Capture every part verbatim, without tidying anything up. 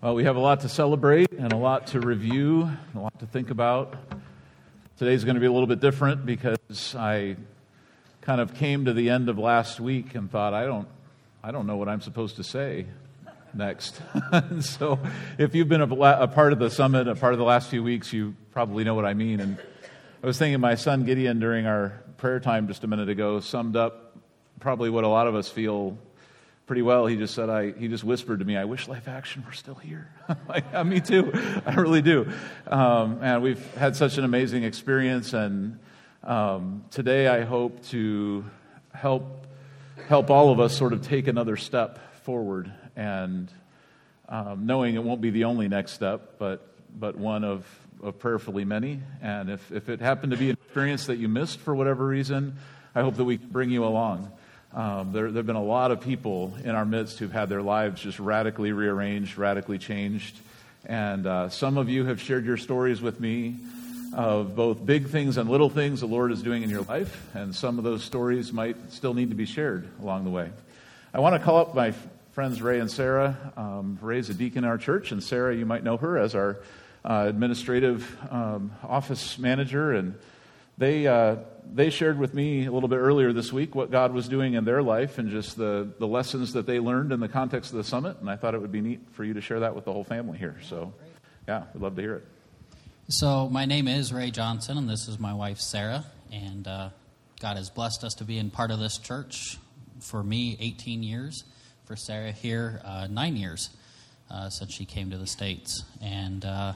Well, we have a lot to celebrate and a lot to review, a lot to think about. Today's going to be a little bit different because I kind of came to the end of last week and thought, I don't, I don't know what I'm supposed to say next. So, if you've been a, a part of the summit, a part of the last few weeks, you probably know what I mean. And I was thinking, my son Gideon, during our prayer time just a minute ago, summed up probably what a lot of us feel. Pretty well, he just said, I, he just whispered to me, I wish Life Action were still here. Like, me too. I really do. Um, and we've had such an amazing experience. And um, today I hope to help help all of us sort of take another step forward. And um, knowing it won't be the only next step, but but one of, of prayerfully many. And if, if it happened to be an experience that you missed for whatever reason, I hope that we can bring you along. Um, there have been a lot of people in our midst who've had their lives just radically rearranged, radically changed. And uh, some of you have shared your stories with me of both big things and little things the Lord is doing in your life. And some of those stories might still need to be shared along the way. I want to call up my friends Ray and Sarah. Um, Ray's a deacon in our church, and Sarah, you might know her as our uh, administrative um, office manager. And they... Uh, They shared with me a little bit earlier this week what God was doing in their life and just the, the lessons that they learned in the context of the summit, and I thought it would be neat for you to share that with the whole family here. So, yeah, we'd love to hear it. So my name is Ray Johnson, and this is my wife, Sarah, and uh, God has blessed us to be in part of this church. For me, eighteen years. For Sarah here, uh, nine years uh, since she came to the States. And uh,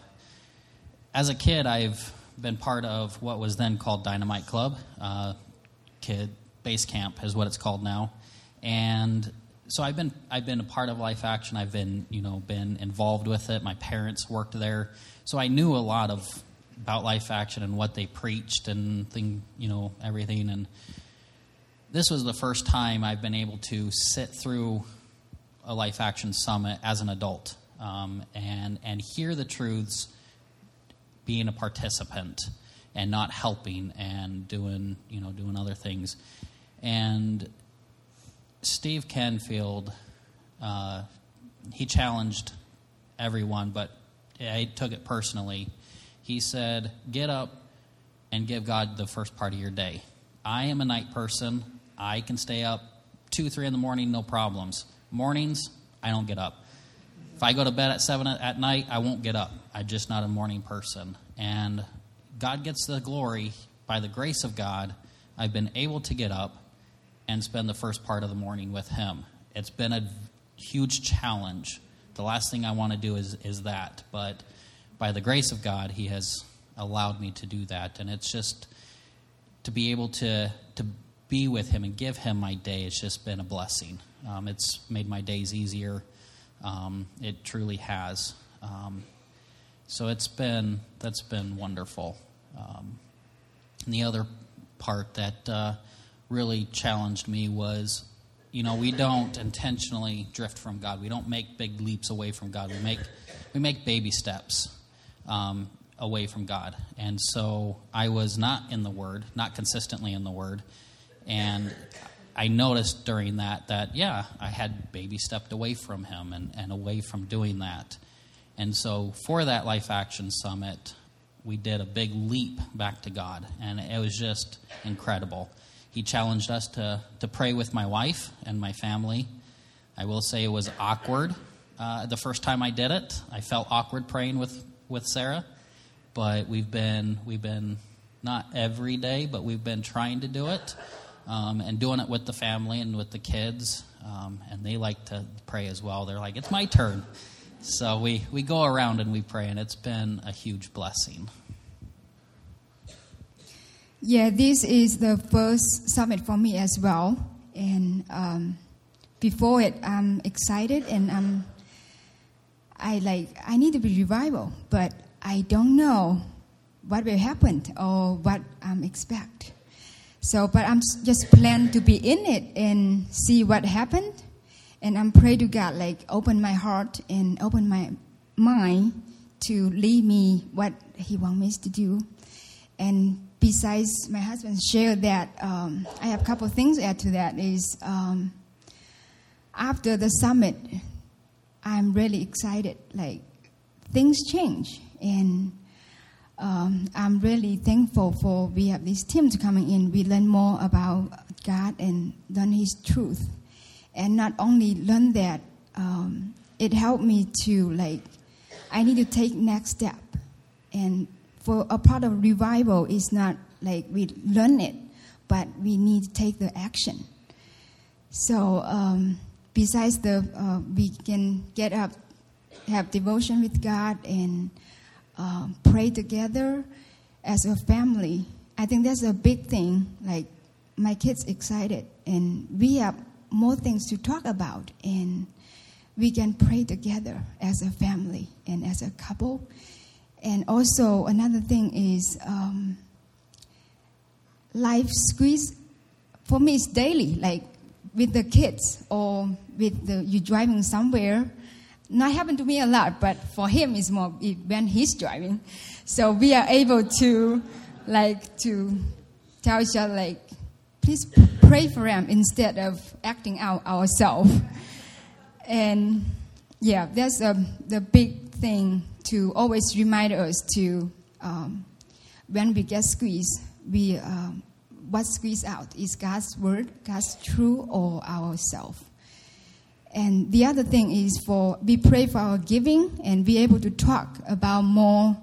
as a kid, I've... been part of what was then called Dynamite Club. Uh, Kid Base Camp is what it's called now. And so I've been I've been a part of Life Action. I've been, you know, been involved with it. My parents worked there. So I knew a lot of about Life Action and what they preached and thing, you know, everything. And this was the first time I've been able to sit through a Life Action summit as an adult um, and and hear the truths, being a participant and not helping and doing, you know, doing other things. And Steve Canfield, uh, he challenged everyone, but I took it personally. He said, get up and give God the first part of your day. I am a night person. I can stay up two, three in the morning, no problems. Mornings, I don't get up. If I go to bed at seven at night, I won't get up. I'm just not a morning person. And God gets the glory. By the grace of God, I've been able to get up and spend the first part of the morning with Him. It's been a huge challenge. The last thing I want to do is, is that. But by the grace of God, He has allowed me to do that. And it's just to be able to, to be with Him and give Him my day. It's just been a blessing. Um, it's made my days easier. Um, it truly has. Um, so it's been, that's been wonderful. Um, and the other part that uh, really challenged me was, you know, we don't intentionally drift from God. We don't make big leaps away from God. We make, we make baby steps um, away from God. And so I was not in the Word, not consistently in the Word. And I noticed during that that, yeah, I had baby stepped away from Him and, and away from doing that. And so for that Life Action Summit, we did a big leap back to God, and it was just incredible. He challenged us to, to pray with my wife and my family. I will say it was awkward. Uh, the first time I did it, I felt awkward praying with, with Sarah, but we've been, we've been, not every day, but we've been trying to do it. Um, and doing it with the family and with the kids, um, and they like to pray as well. They're like, it's my turn. So we, we go around and we pray, and it's been a huge blessing. Yeah, this is the first summit for me as well. And um, before it, I'm excited, and I'm, I like I need to be revival, but I don't know what will happen or what I'm expect. So, but I'm just plan to be in it and see what happened. And I'm pray to God, like, open my heart and open my mind to lead me what He wants me to do. And besides, my husband shared that, um, I have a couple of things to add to that. Is um, after the summit, I'm really excited. Like, things change, and um, I'm really thankful for we have this team to coming in. We learn more about God and learn His truth, and not only learn that, um, it helped me to like. I need to take next step, and for a part of revival is not like we learn it, but we need to take the action. So um, besides the, uh, we can get up, have devotion with God, and uh, pray together as a family. I think that's a big thing. Like, my kids excited, and we have more things to talk about, and we can pray together as a family and as a couple. And also another thing is um, life squeeze. For me, it's daily, like with the kids or with the, you driving somewhere. Not happened to me a lot, but for him, it's more when he's driving. So we are able to, like, to tell each other, like, please pray for him instead of acting out ourselves. And yeah, that's a, the big thing to always remind us to, um, when we get squeezed, we um, what squeezed out is God's word, God's truth, or ourselves. And the other thing is for we pray for our giving and be able to talk about more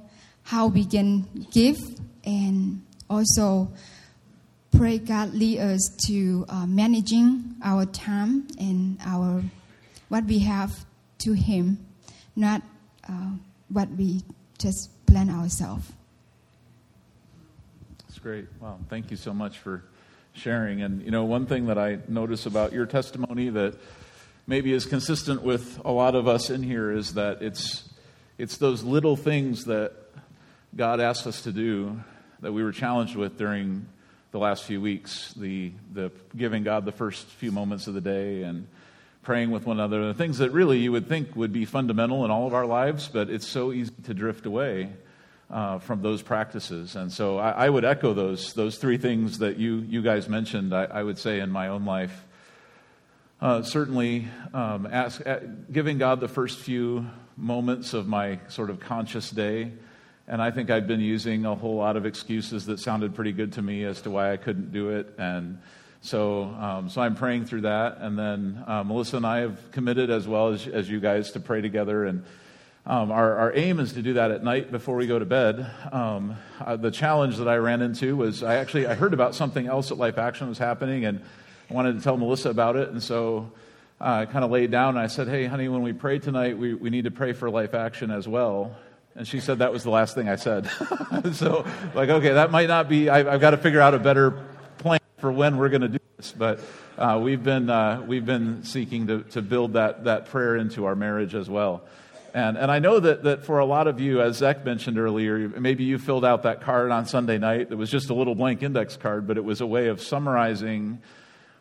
how we can give, and also pray God lead us to uh, managing our time and our what we have to Him, not uh, what we just plan ourselves. That's great. Wow. Thank you so much for sharing. And, you know, one thing that I notice about your testimony that maybe is consistent with a lot of us in here is that it's it's those little things that God asks us to do that we were challenged with during the last few weeks, the the giving God the first few moments of the day and praying with one another, the things that really you would think would be fundamental in all of our lives, but it's so easy to drift away uh, from those practices. And so I, I would echo those those three things that you, you guys mentioned, I, I would say, in my own life. Uh, certainly, um, ask, uh, giving God the first few moments of my sort of conscious day, and I think I'd been using a whole lot of excuses that sounded pretty good to me as to why I couldn't do it, and So um, so I'm praying through that. And then uh, Melissa and I have committed, as well as, as you guys, to pray together. And um, our, our aim is to do that at night before we go to bed. Um, uh, the challenge that I ran into was I actually I heard about something else at Life Action was happening, and I wanted to tell Melissa about it. And so uh, I kind of laid down, and I said, hey, honey, when we pray tonight, we, we need to pray for Life Action as well. And she said that was the last thing I said. So, like, okay, that might not be, I, I've got to figure out a better for when we're going to do this, but uh, we've been uh, we've been seeking to, to build that that prayer into our marriage as well, and and I know that that for a lot of you, as Zach mentioned earlier, maybe you filled out that card on Sunday night that was just a little blank index card, but it was a way of summarizing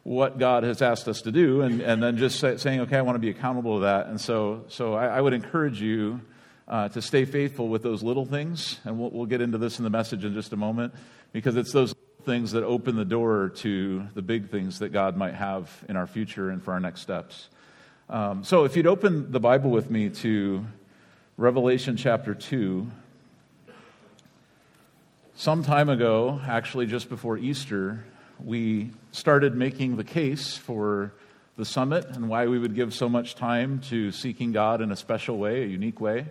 what God has asked us to do, and and then just say, saying, okay, I want to be accountable to that, and so so I, I would encourage you uh, to stay faithful with those little things, and we'll we'll get into this in the message in just a moment, because it's those things that open the door to the big things that God might have in our future and for our next steps. Um, so if you'd open the Bible with me to Revelation chapter two. Some time ago, actually just before Easter, we started making the case for the summit and why we would give so much time to seeking God in a special way, a unique way.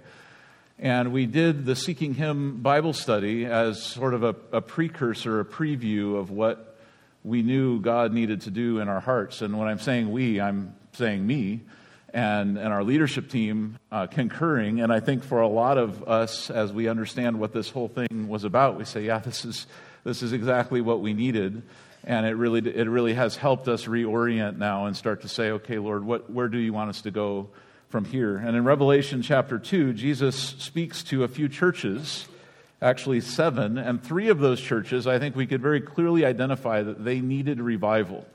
And we did the Seeking Him Bible study as sort of a, a precursor, a preview of what we knew God needed to do in our hearts. And when I'm saying we, I'm saying me and, and our leadership team uh, concurring. And I think for a lot of us, as we understand what this whole thing was about, we say, yeah, this is this is exactly what we needed. And it really it really has helped us reorient now and start to say, okay, Lord, what where do you want us to go from here? And in Revelation chapter two, Jesus speaks to a few churches, actually seven, and three of those churches, I think we could very clearly identify that they needed revival.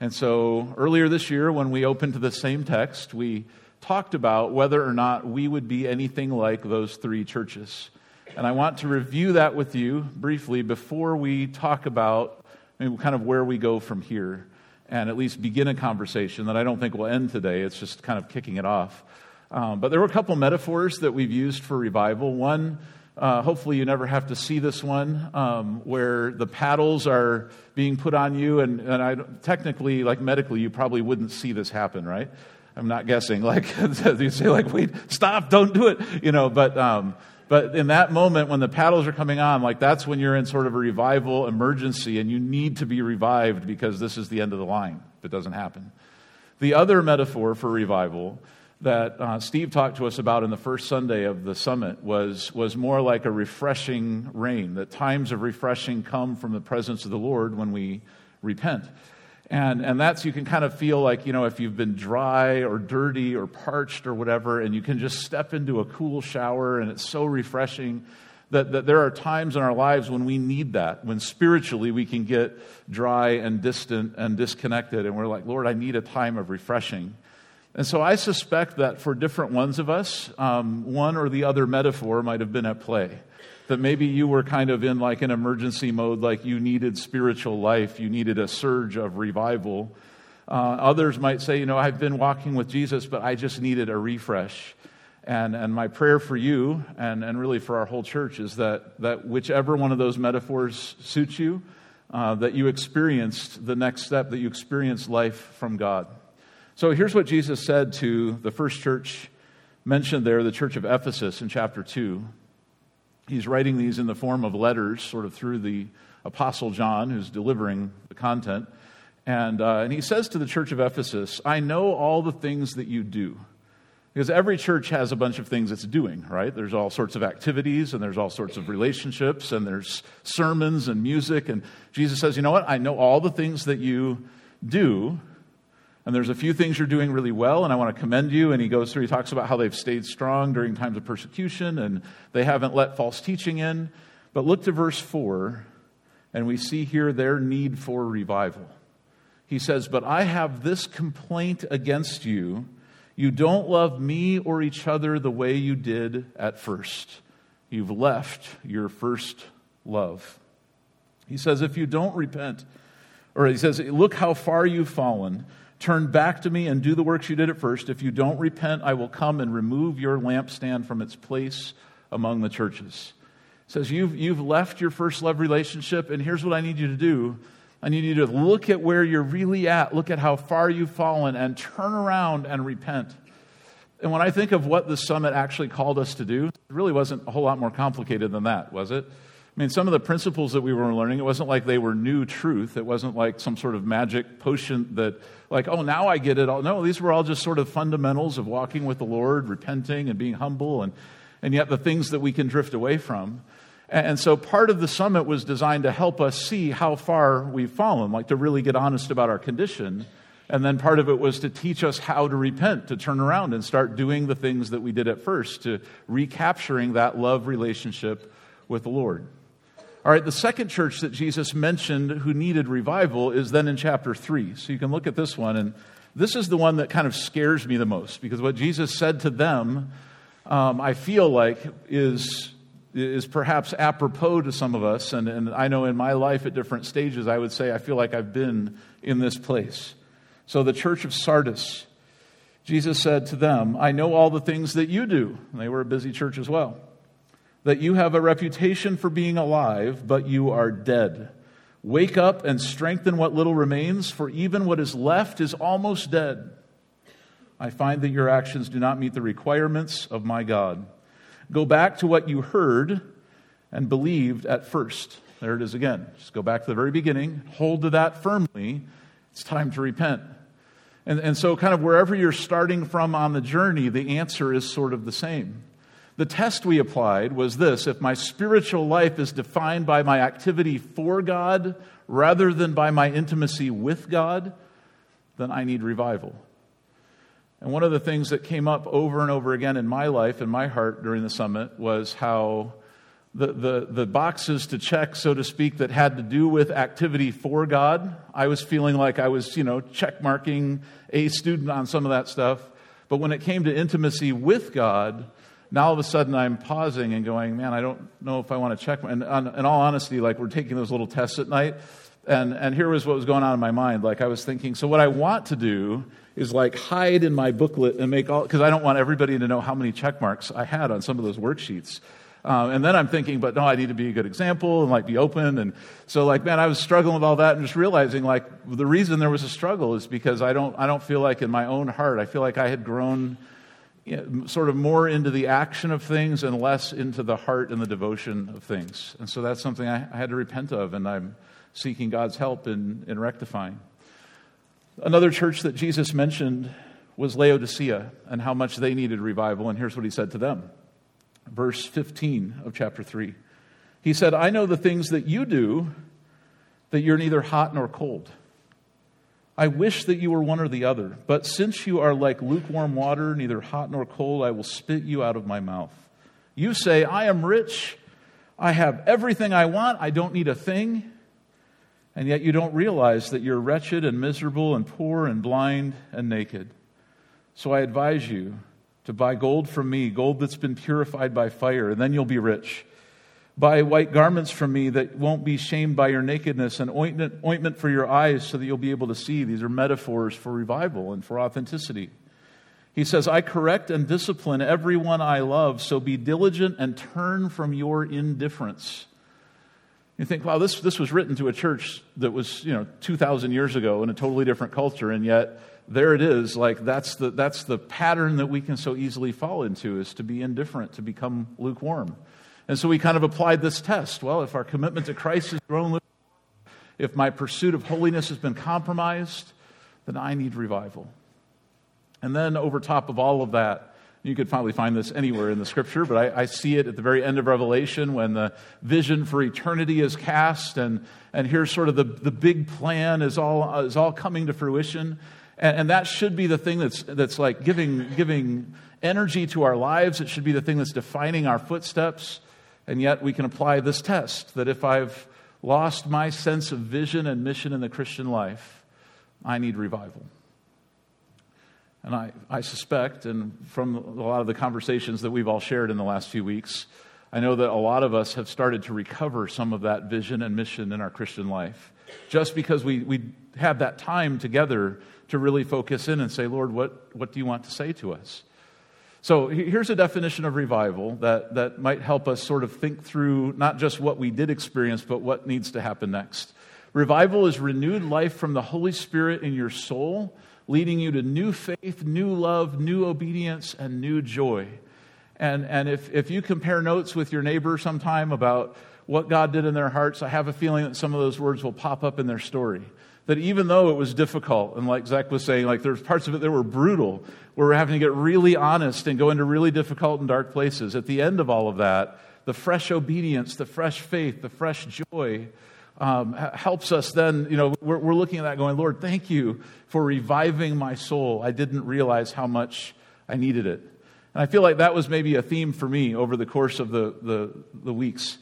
And so earlier this year, when we opened to the same text, we talked about whether or not we would be anything like those three churches. And I want to review that with you briefly before we talk about I mean, kind of where we go from here, and at least begin a conversation that I don't think will end today. It's just kind of kicking it off. Um, but there were a couple metaphors that we've used for revival. One, uh, hopefully you never have to see this one, um, where the paddles are being put on you. And, and I technically, like medically, you probably wouldn't see this happen, right? I'm not guessing. Like you say, like, wait, stop, don't do it, you know. But um, but in that moment when the paddles are coming on, like that's when you're in sort of a revival emergency and you need to be revived because this is the end of the line if it doesn't happen. The other metaphor for revival that uh, Steve talked to us about in the first Sunday of the summit was was more like a refreshing rain. That times of refreshing come from the presence of the Lord when we repent. And and that's, you can kind of feel like, you know, if you've been dry or dirty or parched or whatever, and you can just step into a cool shower and it's so refreshing, that, that there are times in our lives when we need that, when spiritually we can get dry and distant and disconnected, and we're like, Lord, I need a time of refreshing. And so I suspect that for different ones of us, um, one or the other metaphor might have been at play. That maybe you were kind of in like an emergency mode, like you needed spiritual life, you needed a surge of revival. Uh, others might say, you know, I've been walking with Jesus, but I just needed a refresh. And and my prayer for you and, and really for our whole church is that, that whichever one of those metaphors suits you, uh, that you experienced the next step, that you experienced life from God. So here's what Jesus said to the first church mentioned there, the church of Ephesus in chapter two. He's writing these in the form of letters, sort of through the Apostle John, who's delivering the content. And uh, and he says to the church of Ephesus, I know all the things that you do. Because every church has a bunch of things it's doing, right? There's all sorts of activities, and there's all sorts of relationships, and there's sermons and music. And Jesus says, you know what? I know all the things that you do. And there's a few things you're doing really well, and I want to commend you. And he goes through, he talks about how they've stayed strong during times of persecution, and they haven't let false teaching in. But look to verse four, and we see here their need for revival. He says, but I have this complaint against you. You don't love me or each other the way you did at first. You've left your first love. He says, if you don't repent, or he says, look how far you've fallen. Turn back to me and do the works you did at first. If you don't repent, I will come and remove your lampstand from its place among the churches. It says, you've, you've left your first love relationship, and here's what I need you to do. I need you to look at where you're really at. Look at how far you've fallen and turn around and repent. And when I think of what the summit actually called us to do, it really wasn't a whole lot more complicated than that, was it? I mean, some of the principles that we were learning, it wasn't like they were new truth. It wasn't like some sort of magic potion that, like, oh, now I get it all. No, these were all just sort of fundamentals of walking with the Lord, repenting and being humble, and, and yet the things that we can drift away from. And, and so part of the summit was designed to help us see how far we've fallen, like to really get honest about our condition. And then part of it was to teach us how to repent, to turn around and start doing the things that we did at first, to recapturing that love relationship with the Lord. All right, the second church that Jesus mentioned who needed revival is then in chapter three. So you can look at this one, and this is the one that kind of scares me the most, because what Jesus said to them, um, I feel like, is is perhaps apropos to some of us. And, and I know in my life at different stages, I would say I feel like I've been in this place. So the church of Sardis, Jesus said to them, I know all the things that you do. And they were a busy church as well. That you have a reputation for being alive, but you are dead. Wake up and strengthen what little remains, for even what is left is almost dead. I find that your actions do not meet the requirements of my God. Go back to what you heard and believed at first. There it is again. Just go back to the very beginning. Hold to that firmly. It's time to repent. And, and so kind of wherever you're starting from on the journey, the answer is sort of the same. The test we applied was this: if my spiritual life is defined by my activity for God rather than by my intimacy with God, then I need revival. And one of the things that came up over and over again in my life, in my heart during the summit, was how the, the, the boxes to check, so to speak, that had to do with activity for God, I was feeling like I was, you know, checkmarking a student on some of that stuff. But when it came to intimacy with God, now all of a sudden I'm pausing and going, man, I don't know if I want to check. And in all honesty, like we're taking those little tests at night. And, and here was what was going on in my mind. Like I was thinking, so what I want to do is like hide in my booklet and make all, because I don't want everybody to know how many check marks I had on some of those worksheets. Um, and then I'm thinking, but no, I need to be a good example and like be open. And so like, man, I was struggling with all that and just realizing like the reason there was a struggle is because I don't, I don't feel like in my own heart, I feel like I had grown you know, sort of more into the action of things and less into the heart and the devotion of things. And so that's something I, I had to repent of, and I'm seeking God's help in, in rectifying. Another church that Jesus mentioned was Laodicea and how much they needed revival. And here's what he said to them. Verse fifteen of chapter three. He said, I know the things that you do, that you're neither hot nor cold. I wish that you were one or the other. But since you are like lukewarm water, neither hot nor cold, I will spit you out of my mouth. You say, I am rich. I have everything I want. I don't need a thing. And yet you don't realize that you're wretched and miserable and poor and blind and naked. So I advise you to buy gold from me, gold that's been purified by fire, and then you'll be rich. Buy white garments from me that won't be shamed by your nakedness, and ointment, ointment for your eyes so that you'll be able to see. These are metaphors for revival and for authenticity. He says, I correct and discipline everyone I love, so be diligent and turn from your indifference. You think, wow, this this was written to a church that was, you know, two thousand years ago in a totally different culture, and yet there it is. Like that's the that's the pattern that we can so easily fall into, is to be indifferent, to become lukewarm. And so we kind of applied this test. Well, if our commitment to Christ has grown lukewarm, if my pursuit of holiness has been compromised, then I need revival. And then over top of all of that, you could probably find this anywhere in the scripture, but I, I see it at the very end of Revelation when the vision for eternity is cast, and, and here's sort of the, the big plan is all is all coming to fruition. And, and that should be the thing that's that's like giving giving energy to our lives. It should be the thing that's defining our footsteps. And yet we can apply this test that if I've lost my sense of vision and mission in the Christian life, I need revival. And I, I suspect, and from a lot of the conversations that we've all shared in the last few weeks, I know that a lot of us have started to recover some of that vision and mission in our Christian life. Just because we, we have that time together to really focus in and say, Lord, what, what do you want to say to us? So here's a definition of revival that, that might help us sort of think through not just what we did experience, but what needs to happen next. Revival is renewed life from the Holy Spirit in your soul, leading you to new faith, new love, new obedience, and new joy. And and if, if you compare notes with your neighbor sometime about what God did in their hearts, I have a feeling that some of those words will pop up in their story. That even though it was difficult, and like Zach was saying, like there's parts of it that were brutal, where we're having to get really honest and go into really difficult and dark places. At the end of all of that, the fresh obedience, the fresh faith, the fresh joy, Um, helps us then, you know, we're, we're looking at that going, Lord, thank you for reviving my soul. I didn't realize how much I needed it. And I feel like that was maybe a theme for me over the course of the, the, the weeks.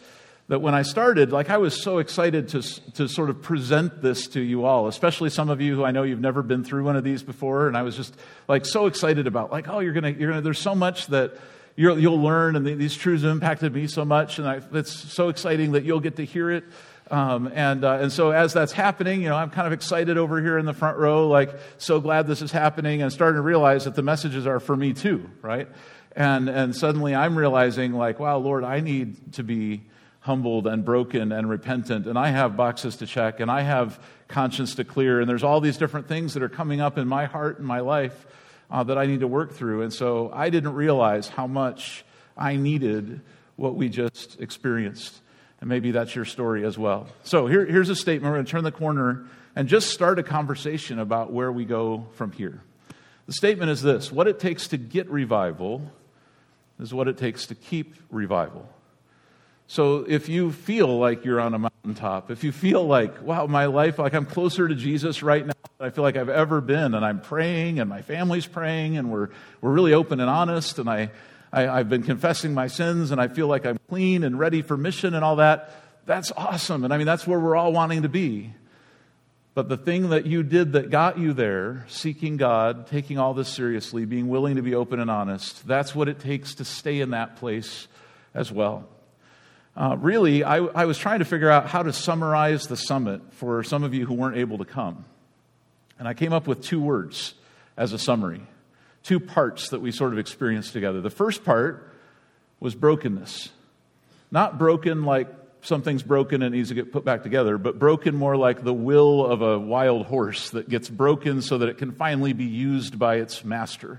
That when I started, like I was so excited to to sort of present this to you all, especially some of you who I know you've never been through one of these before. And I was just like so excited about like, oh, you're gonna, you're gonna, there's so much that you're, you'll learn, and these truths have impacted me so much. And I, it's so exciting that you'll get to hear it. Um, and uh, and so as that's happening, you know, I'm kind of excited over here in the front row, like so glad this is happening, and starting to realize that the messages are for me too, right? And and suddenly I'm realizing like, wow, Lord, I need to be humbled and broken and repentant, and I have boxes to check, and I have conscience to clear, and there's all these different things that are coming up in my heart and my life uh, that I need to work through. And so I didn't realize how much I needed what we just experienced. And maybe that's your story as well. So here, here's a statement. We're going to turn the corner and just start a conversation about where we go from here. The statement is this: what it takes to get revival is what it takes to keep revival. So if you feel like you're on a mountaintop, if you feel like, wow, my life, like I'm closer to Jesus right now than I feel like I've ever been, and I'm praying, and my family's praying, and we're we're really open and honest, and I I, I've been confessing my sins, and I feel like I'm clean and ready for mission and all that. That's awesome. And I mean, that's where we're all wanting to be. But the thing that you did that got you there, seeking God, taking all this seriously, being willing to be open and honest, that's what it takes to stay in that place as well. Uh, really, I, I was trying to figure out how to summarize the summit for some of you who weren't able to come. And I came up with two words. as a summary. Two parts that we sort of experienced together. The first part was brokenness. Not broken like something's broken and needs to get put back together, but broken more like the will of a wild horse that gets broken so that it can finally be used by its master.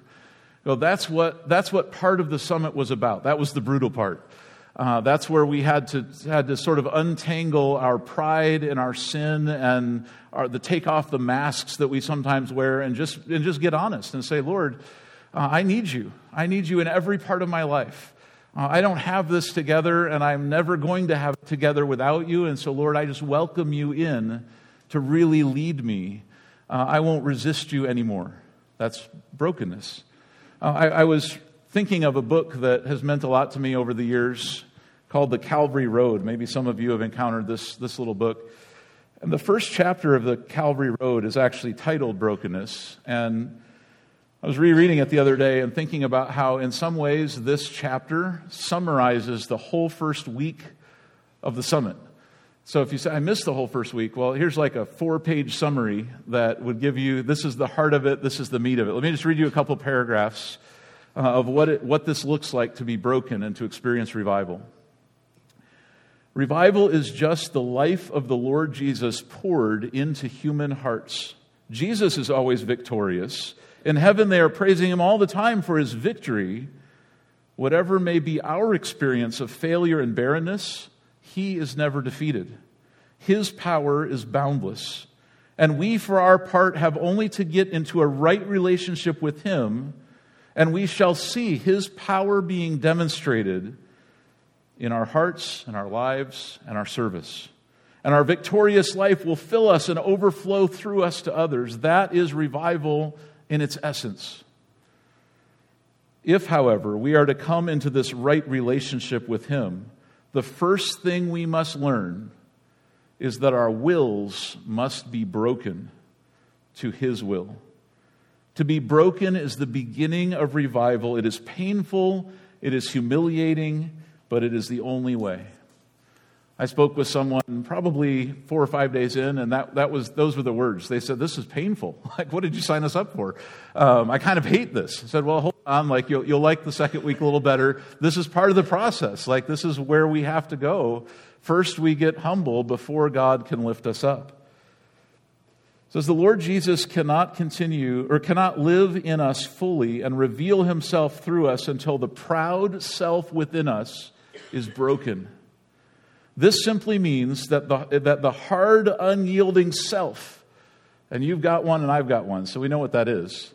Well, that's what that's what part of the summit was about. That was the brutal part. Uh, that's where we had to had to sort of untangle our pride and our sin and our, the take off the masks that we sometimes wear and just and just get honest and say, Lord, uh, I need you. I need you in every part of my life. Uh, I don't have this together, and I'm never going to have it together without you. And so, Lord, I just welcome you in to really lead me. Uh, I won't resist you anymore. That's brokenness. Uh, I, I was thinking of a book that has meant a lot to me over the years called The Calvary Road. Maybe some of you have encountered this, this little book. And the first chapter of The Calvary Road is actually titled Brokenness. And I was rereading it the other day and thinking about how in some ways this chapter summarizes the whole first week of the summit. So if you say, I missed the whole first week, well, here's like a four-page summary that would give you, this is the heart of it, this is the meat of it. Let me just read you a couple paragraphs uh, of what it, what this looks like to be broken and to experience revival. Revival is just the life of the Lord Jesus poured into human hearts. Jesus is always victorious. In heaven, they are praising him all the time for his victory. Whatever may be our experience of failure and barrenness, he is never defeated. His power is boundless. And we, for our part, have only to get into a right relationship with him, and we shall see his power being demonstrated in our hearts, and our lives, and our service. And our victorious life will fill us and overflow through us to others. That is revival in its essence. If, however, we are to come into this right relationship with him, the first thing we must learn is that our wills must be broken to his will. To be broken is the beginning of revival. It is painful, it is humiliating, but it is the only way. I spoke with someone probably four or five days in, and that, that was those were the words. They said, this is painful. Like, what did you sign us up for? Um, I kind of hate this. I said, well, hold on. Like, you'll, you'll like the second week a little better. This is part of the process. Like, this is where we have to go. First, we get humble before God can lift us up. It says, the Lord Jesus cannot continue or cannot live in us fully and reveal himself through us until the proud self within us is broken. This simply means that the that the hard, unyielding self, and you've got one and I've got one, so we know what that is,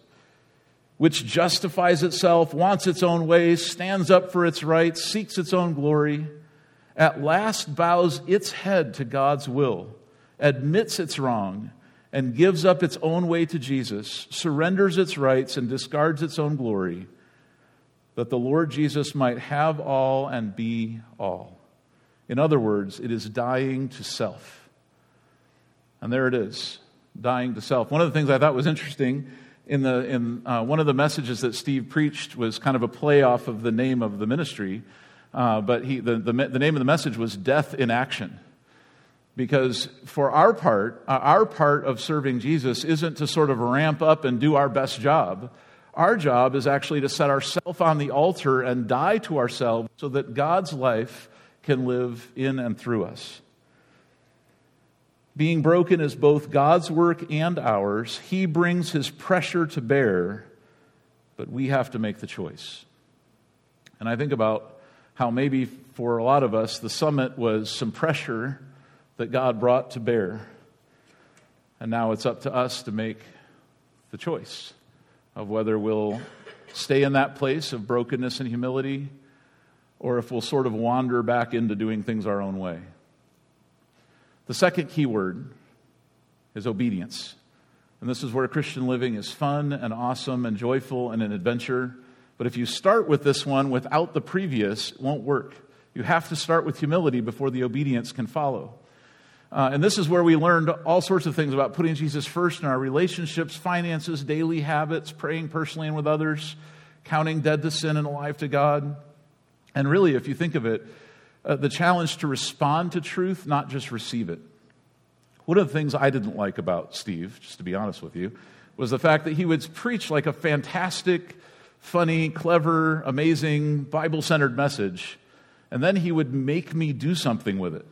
which justifies itself, wants its own ways, stands up for its rights, seeks its own glory, at last bows its head to God's will, admits its wrong, and gives up its own way to Jesus, surrenders its rights, and discards its own glory, that the Lord Jesus might have all and be all. In other words, it is dying to self. And there it is, dying to self. One of the things I thought was interesting in the in uh, one of the messages that Steve preached was kind of a play off of the name of the ministry, uh, but he the, the the name of the message was Death in Action. Because for our part, uh, our part of serving Jesus isn't to sort of ramp up and do our best job. Our job is actually to set ourselves on the altar and die to ourselves so that God's life can live in and through us. Being broken is both God's work and ours. He brings his pressure to bear, but we have to make the choice. And I think about how maybe for a lot of us, the summit was some pressure that God brought to bear. And now it's up to us to make the choice of whether we'll stay in that place of brokenness and humility, or if we'll sort of wander back into doing things our own way. The second key word is obedience. And this is where Christian living is fun and awesome and joyful and an adventure. But if you start with this one without the previous, it won't work. You have to start with humility before the obedience can follow. Uh, and this is where we learned all sorts of things about putting Jesus first in our relationships, finances, daily habits, praying personally and with others, counting dead to sin and alive to God. And really, if you think of it, uh, the challenge to respond to truth, not just receive it. One of the things I didn't like about Steve, just to be honest with you, was the fact that he would preach like a fantastic, funny, clever, amazing, Bible-centered message, and then he would make me do something with it.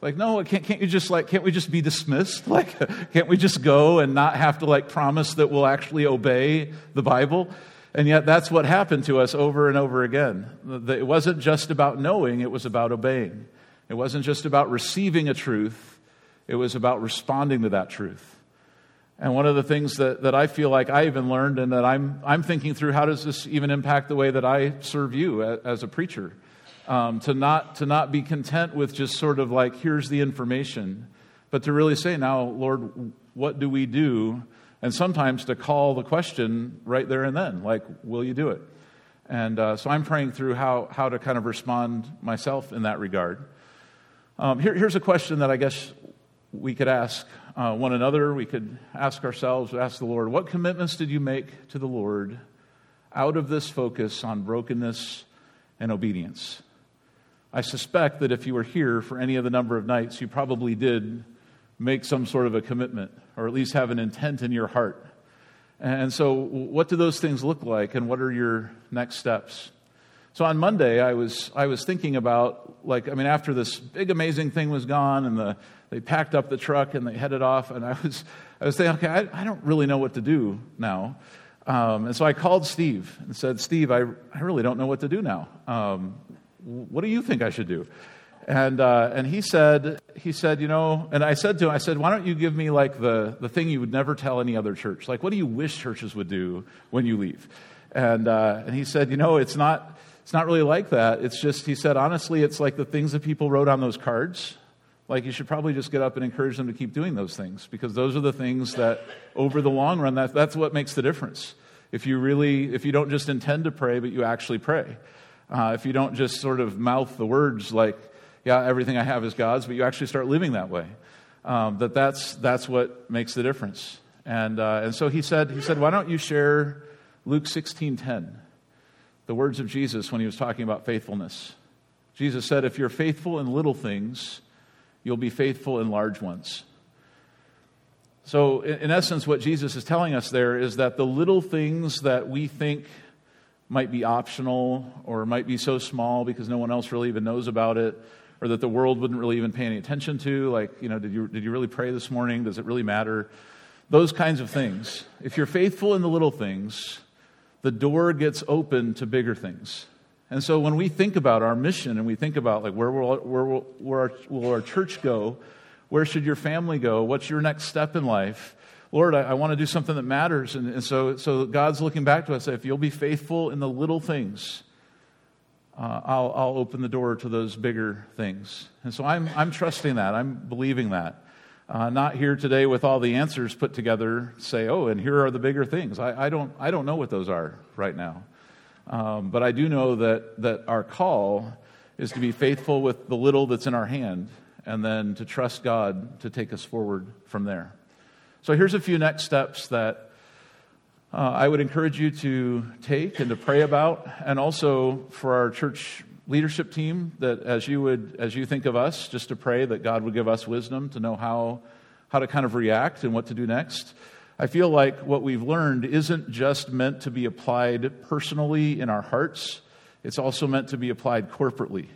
Like, no, can't, can't you just like, can't we just be dismissed? Like, can't we just go and not have to like promise that we'll actually obey the Bible? And yet that's what happened to us over and over again. It wasn't just about knowing, it was about obeying. It wasn't just about receiving a truth, it was about responding to that truth. And one of the things that, that I feel like I even learned and that I'm I'm thinking through, how does this even impact the way that I serve you as a preacher? Um, to not to not be content with just sort of like, here's the information, but to really say, now, Lord, what do we do? And sometimes to call the question right there and then, like, will you do it? And uh, so I'm praying through how how to kind of respond myself in that regard. Um, here, here's a question that I guess we could ask uh, one another. We could ask ourselves, ask the Lord, what commitments did you make to the Lord out of this focus on brokenness and obedience? I suspect that if you were here for any of the number of nights, you probably did make some sort of a commitment, or at least have an intent in your heart. And so what do those things look like, and what are your next steps? So on Monday, I was I was thinking about, like, I mean, after this big amazing thing was gone, and the, they packed up the truck, and they headed off, and I was I was thinking, okay, I, I don't really know what to do now. Um, and so I called Steve and said, Steve, I, I really don't know what to do now. Um What do you think I should do? And uh, and he said, he said, you know, and I said to him, I said, why don't you give me like the, the thing you would never tell any other church? Like, what do you wish churches would do when you leave? And uh, and he said, you know, it's not it's not really like that. It's just, he said, honestly, it's like the things that people wrote on those cards. Like, you should probably just get up and encourage them to keep doing those things, because those are the things that over the long run, that that's what makes the difference. If you really, if you don't just intend to pray, but you actually pray. Uh, if you don't just sort of mouth the words like, yeah, everything I have is God's, but you actually start living that way, um, that that's that's what makes the difference. And uh, and so he said, he said, why don't you share Luke sixteen ten, the words of Jesus when he was talking about faithfulness. Jesus said, if you're faithful in little things, you'll be faithful in large ones. So in, in essence, what Jesus is telling us there is that the little things that we think might be optional, or might be so small because no one else really even knows about it, or that the world wouldn't really even pay any attention to, like, you know, did you did you really pray this morning? Does it really matter? Those kinds of things. If you're faithful in the little things, the door gets open to bigger things. And so when we think about our mission, and we think about, like, where will, where will, where our, will our church go? Where should your family go? What's your next step in life? Lord, I, I want to do something that matters. And, and so so God's looking back to us. If you'll be faithful in the little things, uh, I'll, I'll open the door to those bigger things. And so I'm I'm trusting that. I'm believing that. Uh, not here today with all the answers put together, say, oh, and here are the bigger things. I, I don't I don't know what those are right now. Um, but I do know that that our call is to be faithful with the little that's in our hand, and then to trust God to take us forward from there. So here's a few next steps that uh, I would encourage you to take and to pray about, and also for our church leadership team, that as you would, as you think of us, just to pray that God would give us wisdom to know how, how to kind of react and what to do next. I feel like what we've learned isn't just meant to be applied personally in our hearts, it's also meant to be applied corporately.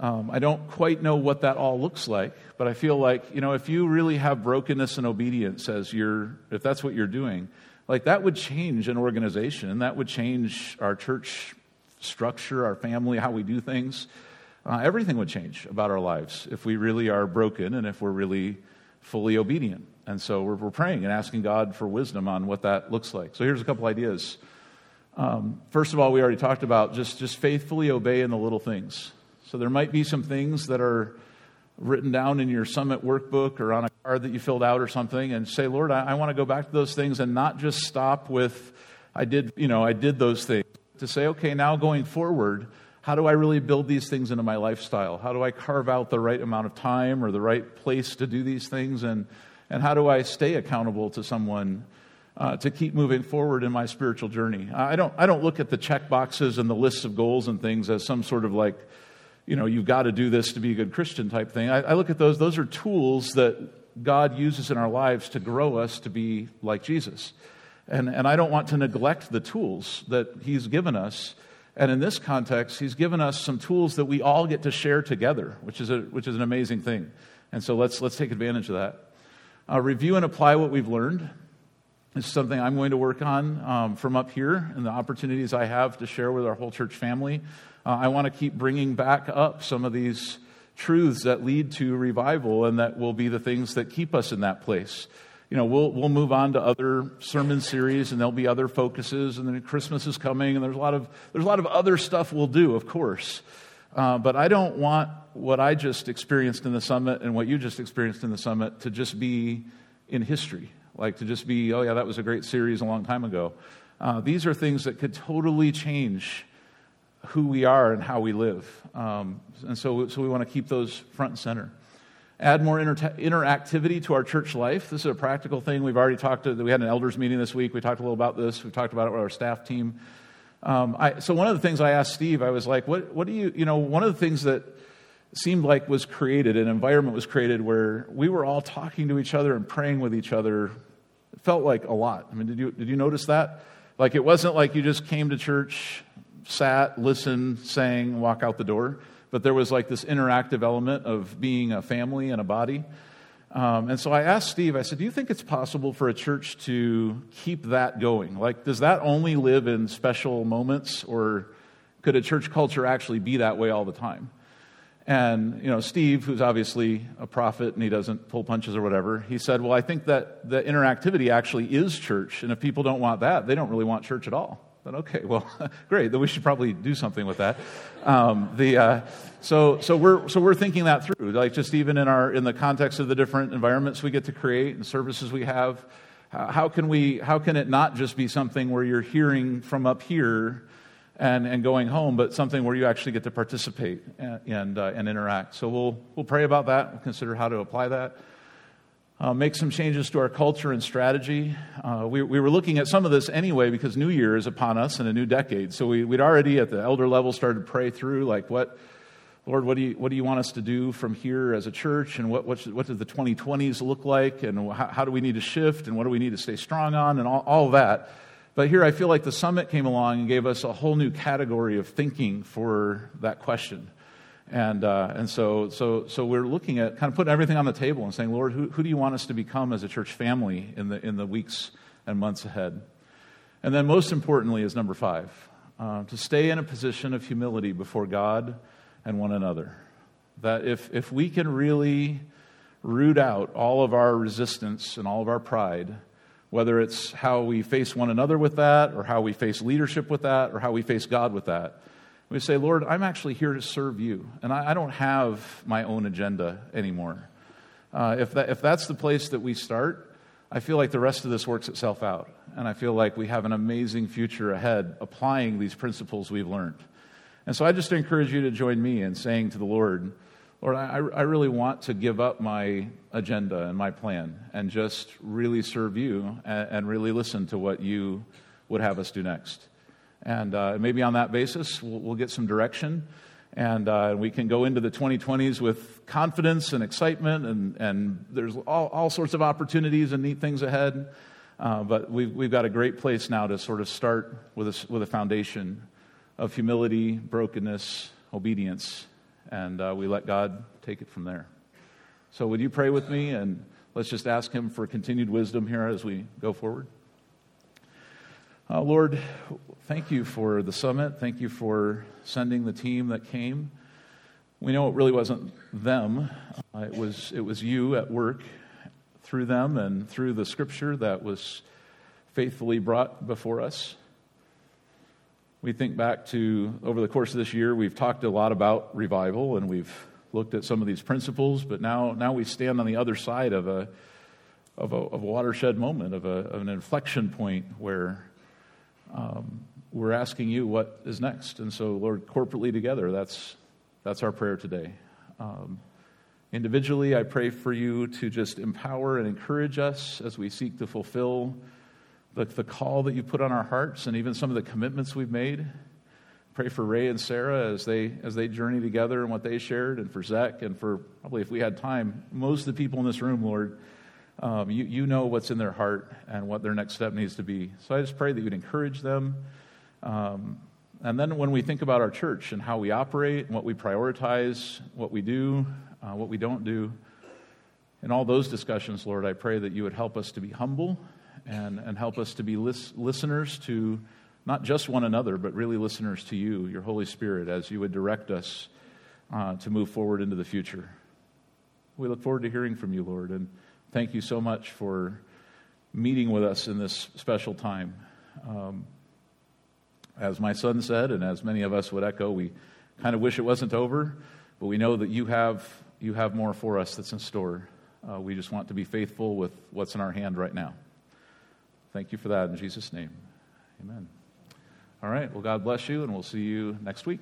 Um, I don't quite know what that all looks like, but I feel like, you know, if you really have brokenness and obedience as your, if that's what you're doing, like, that would change an organization, and that would change our church structure, our family, how we do things. Uh, everything would change about our lives if we really are broken and if we're really fully obedient. And so we're, we're praying and asking God for wisdom on what that looks like. So here's a couple ideas. Um, first of all, we already talked about just just faithfully obey in the little things. So there might be some things that are written down in your summit workbook or on a card that you filled out or something, and say, Lord, I, I want to go back to those things, and not just stop with, I did, you know, I did those things. To say, okay, now going forward, how do I really build these things into my lifestyle? How do I carve out the right amount of time or the right place to do these things? And, and how do I stay accountable to someone Uh, to keep moving forward in my spiritual journey? I don't I don't look at the check boxes and the lists of goals and things as some sort of like, you know, you've got to do this to be a good Christian type thing. I, I look at those. Those are tools that God uses in our lives to grow us to be like Jesus. And, and I don't want to neglect the tools that he's given us. And in this context, he's given us some tools that we all get to share together, which is a, which is an amazing thing. And so let's let's take advantage of that. Uh, review and apply what we've learned. It's something I'm going to work on um, from up here and the opportunities I have to share with our whole church family. Uh, I want to keep bringing back up some of these truths that lead to revival and that will be the things that keep us in that place. You know, we'll we'll move on to other sermon series, and there'll be other focuses, and then Christmas is coming, and there's a lot of there's a lot of other stuff we'll do, of course. Uh, but I don't want what I just experienced in the summit and what you just experienced in the summit to just be in history, like to just be, oh yeah, that was a great series a long time ago. Uh, these are things that could totally change who we are and how we live, um, and so so we want to keep those front and center. Add more inter- interactivity to our church life. This is a practical thing. We've already talked to, we had an elders meeting this week. We talked a little about this. We've talked about it with our staff team. Um, I, so one of the things I asked Steve, I was like, what, what do you, you know, one of the things that seemed like was created, an environment was created where we were all talking to each other and praying with each other. It felt like a lot. I mean, did you, did you notice that? Like, it wasn't like you just came to church, sat, listened, sang, walk out the door. But there was like this interactive element of being a family and a body. Um, and so I asked Steve, I said, do you think it's possible for a church to keep that going? Like, does that only live in special moments, or could a church culture actually be that way all the time? And, you know, Steve, who's obviously a prophet and he doesn't pull punches or whatever, he said, well, I think that the interactivity actually is church. And if people don't want that, they don't really want church at all. But okay, well, great. Then we should probably do something with that. Um, the uh, so so we're so we're thinking that through. Like, just even in our in the context of the different environments we get to create and services we have, uh, how can we how can it not just be something where you're hearing from up here and and going home, but something where you actually get to participate and and, uh, and interact. So we'll we'll pray about that. We'll consider how to apply that. Uh, make some changes to our culture and strategy. Uh, we, we were looking at some of this anyway because New Year is upon us and a new decade. So we, we'd already at the elder level started to pray through, like, what, Lord, what do you what do you want us to do from here as a church, and what what, should, what do the twenty twenties look like, and how, how do we need to shift, and what do we need to stay strong on, and all, all that. But here I feel like the summit came along and gave us a whole new category of thinking for that question. And uh, and so so so we're looking at kind of putting everything on the table and saying, Lord, who, who do you want us to become as a church family in the in the weeks and months ahead? And then most importantly is number five, uh, to stay in a position of humility before God and one another. That if if we can really root out all of our resistance and all of our pride, whether it's how we face one another with that, or how we face leadership with that, or how we face God with that, we say, Lord, I'm actually here to serve you, and I, I don't have my own agenda anymore. Uh, if that, if that's the place that we start, I feel like the rest of this works itself out, and I feel like we have an amazing future ahead applying these principles we've learned. And so I just encourage you to join me in saying to the Lord, Lord, I, I really want to give up my agenda and my plan and just really serve you and, and really listen to what you would have us do next. And uh, maybe on that basis, we'll, we'll get some direction, and uh, we can go into the twenty twenties with confidence and excitement, and, and there's all, all sorts of opportunities and neat things ahead. Uh, but we've we've got a great place now to sort of start with a, with a foundation of humility, brokenness, obedience, and uh, we let God take it from there. So would you pray with me, and let's just ask him for continued wisdom here as we go forward. Uh, Lord, thank you for the summit. Thank you for sending the team that came. We know it really wasn't them. Uh, it was it was you at work through them and through the scripture that was faithfully brought before us. We think back to, over the course of this year, we've talked a lot about revival, and we've looked at some of these principles, but now now we stand on the other side of a of a, of a watershed moment, of, a, of an inflection point where Um, we're asking you what is next. And so, Lord, corporately together, that's that's our prayer today. Um, individually, I pray for you to just empower and encourage us as we seek to fulfill the, the call that you put on our hearts and even some of the commitments we've made. Pray for Ray and Sarah as they as they journey together and what they shared, and for Zach, and for probably, if we had time, most of the people in this room, Lord, Um, you, you know what's in their heart and what their next step needs to be. So I just pray that you'd encourage them. Um, and then when we think about our church and how we operate and what we prioritize, what we do, uh, what we don't do, in all those discussions, Lord, I pray that you would help us to be humble and, and help us to be lis- listeners to not just one another, but really listeners to you, your Holy Spirit, as you would direct us uh, to move forward into the future. We look forward to hearing from you, Lord, and thank you so much for meeting with us in this special time. Um, as my son said, and as many of us would echo, we kind of wish it wasn't over, but we know that you have you have more for us that's in store. Uh, we just want to be faithful with what's in our hand right now. Thank you for that in Jesus' name. Amen. All right, well, God bless you, and we'll see you next week.